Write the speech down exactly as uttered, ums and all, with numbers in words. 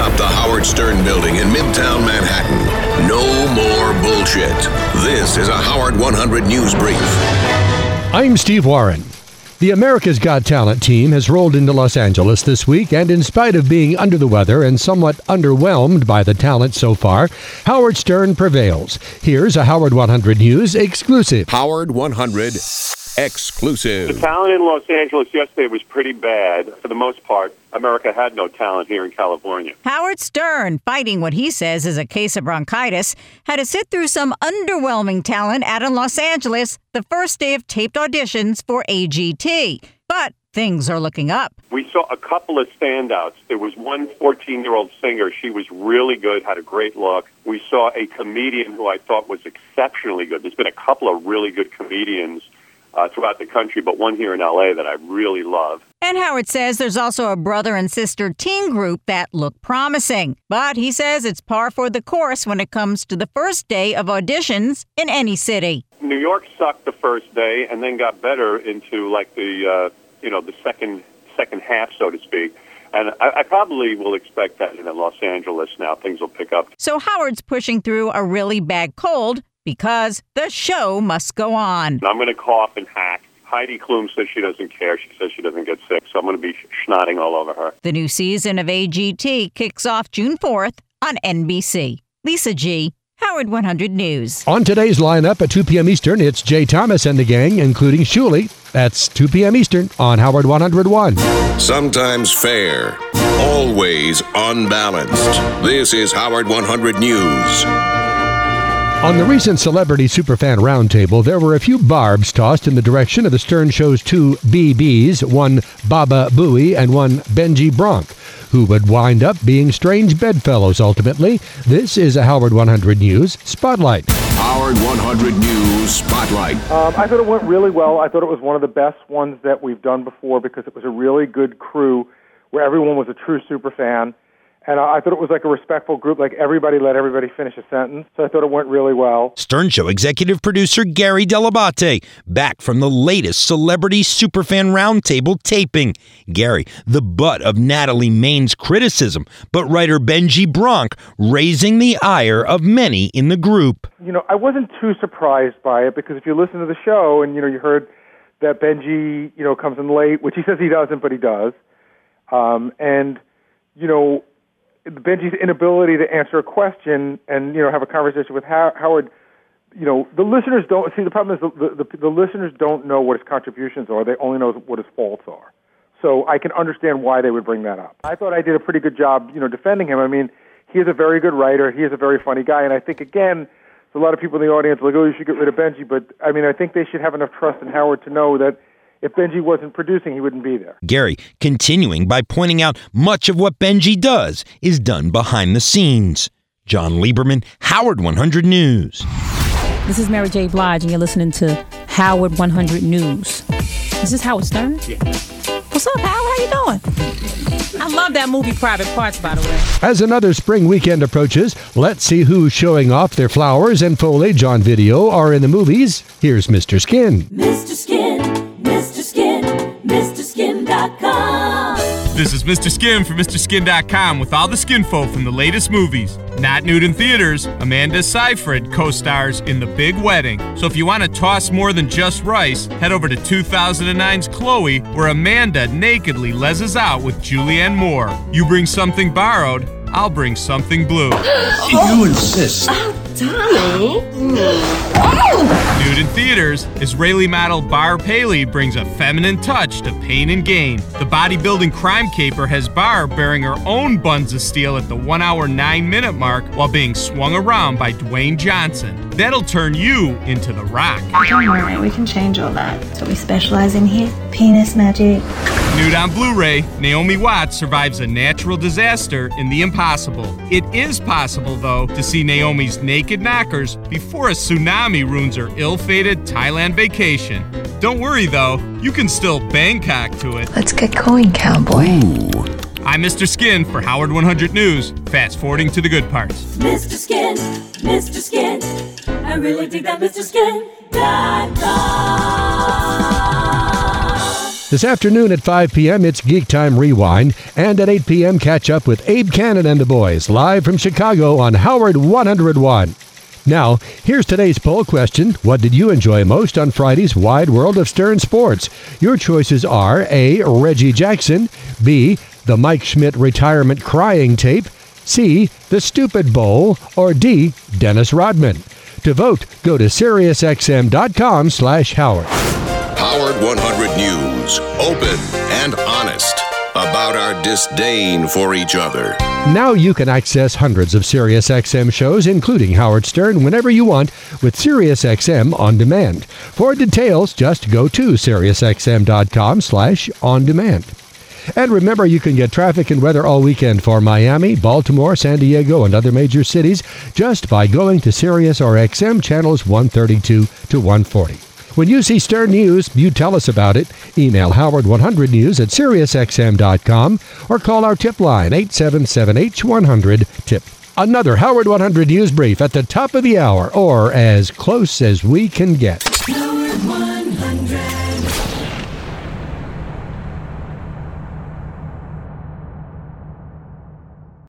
atop the Howard Stern building in Midtown Manhattan. No more bullshit. This is a Howard one hundred News Brief. I'm Steve Warren. The America's Got Talent team has rolled into Los Angeles this week, and in spite of being under the weather and somewhat underwhelmed by the talent so far, Howard Stern prevails. Here's a Howard one hundred News exclusive. Howard one hundred exclusive. The talent in Los Angeles yesterday was pretty bad. For the most part, America had no talent here in California. Howard Stern, fighting what he says is a case of bronchitis, had to sit through some underwhelming talent out in Los Angeles the first day of taped auditions for A G T. But things are looking up. We saw a couple of standouts. There was one fourteen-year-old singer. She was really good, had a great look. We saw a comedian who I thought was exceptionally good. There's been a couple of really good comedians Uh, throughout the country, but one here in L A that I really love. And Howard says there's also a brother and sister teen group that look promising. But he says it's par for the course when it comes to the first day of auditions in any city. New York sucked the first day and then got better into like the, uh, you know, the second second half, so to speak. And I, I probably will expect that in Los Angeles now. Things will pick up. So Howard's pushing through a really bad cold, because the show must go on. I'm going to cough and hack. Heidi Klum says she doesn't care. She says she doesn't get sick, so I'm going to be snotting all over her. The new season of A G T kicks off June fourth on N B C. Lisa G, Howard one hundred News. On today's lineup at two p.m. Eastern, it's Jay Thomas and the gang, including Shuley. That's two p.m. Eastern on Howard one oh one. Sometimes fair, always unbalanced. This is Howard one hundred News. On the recent Celebrity Superfan Roundtable, there were a few barbs tossed in the direction of the Stern Show's two B Bs, one Baba Booey and one Benji Bronk, who would wind up being strange bedfellows ultimately. This is a Howard one hundred News Spotlight. Howard one hundred News Spotlight. Um, I thought it went really well. I thought it was one of the best ones that we've done before because it was a really good crew where everyone was a true superfan. And I thought it was like a respectful group, like everybody let everybody finish a sentence. So I thought it went really well. Stern Show executive producer Gary Dell'Abate, back from the latest Celebrity Superfan Roundtable taping. Gary, the butt of Natalie Main's criticism, but writer Benji Bronk raising the ire of many in the group. You know, I wasn't too surprised by it because if you listen to the show and, you know, you heard that Benji, you know, comes in late, which he says he doesn't, but he does. Um, and, you know, Benji's inability to answer a question and, you know, have a conversation with Howard, you know, the listeners don't, see, the problem is the, the, the listeners don't know what his contributions are. They only know what his faults are. So I can understand why they would bring that up. I thought I did a pretty good job, you know, defending him. I mean, he is a very good writer. He is a very funny guy. And I think, again, there's a lot of people in the audience like, oh, you should get rid of Benji. But, I mean, I think they should have enough trust in Howard to know that if Benji wasn't producing, he wouldn't be there. Gary continuing by pointing out much of what Benji does is done behind the scenes. John Lieberman, Howard one hundred News. This is Mary J. Blige, and you're listening to Howard one hundred News. Is this Howard Stern? Yeah. What's up, Howard? How you doing? I love that movie, Private Parts, by the way. As another spring weekend approaches, let's see who's showing off their flowers and foliage on video or in the movies. Here's Mister Skin. Mister Skin. Mister Skin, Mister Skin dot com. This is Mister Skin for Mister Skin dot com with all the skin folk from the latest movies. Not nude in theaters, Amanda Seyfried co-stars in The Big Wedding. So if you want to toss more than just rice, head over to two thousand nine's Chloe, where Amanda nakedly lezzes out with Julianne Moore. You bring something borrowed, I'll bring something blue. You insist. Oh, darling. Oh! Nude in theaters, Israeli model Bar Paley brings a feminine touch to Pain and Gain. The bodybuilding crime caper has Bar bearing her own buns of steel at the one hour nine minute mark while being swung around by Dwayne Johnson. That'll turn you into The Rock. Don't worry, we can change all that. That's what we specialize in here. Penis magic. Nude on Blu-ray, Naomi Watts survives a natural disaster in The Impossible. It is possible, though, to see Naomi's naked knockers before a tsunami ruins her ill-fated Thailand vacation. Don't worry, though, you can still Bangkok to it. Let's get going, cowboy. Ooh. I'm Mister Skin for Howard one hundred News, fast-forwarding to the good parts. Mister Skin, Mister Skin, I really dig that Mister Skin dot com. This afternoon at five p.m., it's Geek Time Rewind. And at eight p.m., catch up with Abe Cannon and the boys, live from Chicago on Howard one oh one. Now, here's today's poll question. What did you enjoy most on Friday's Wide World of Stern Sports? Your choices are A. Reggie Jackson, B. the Mike Schmidt retirement crying tape, C. the Stupid Bowl, or D. Dennis Rodman. To vote, go to SiriusXM.com slash Howard. Howard one hundred News. Open and honest about our disdain for each other. Now you can access hundreds of SiriusXM shows, including Howard Stern, whenever you want with SiriusXM On Demand. For details, just go to SiriusXM.com slash On Demand. And remember, you can get traffic and weather all weekend for Miami, Baltimore, San Diego, and other major cities just by going to Sirius or X M channels one thirty-two to one forty. When you see Stern News, you tell us about it. Email Howard one hundred News at SiriusXM dot com or call our tip line eight seven seven, H one hundred, T I P. Another Howard one hundred News brief at the top of the hour, or as close as we can get.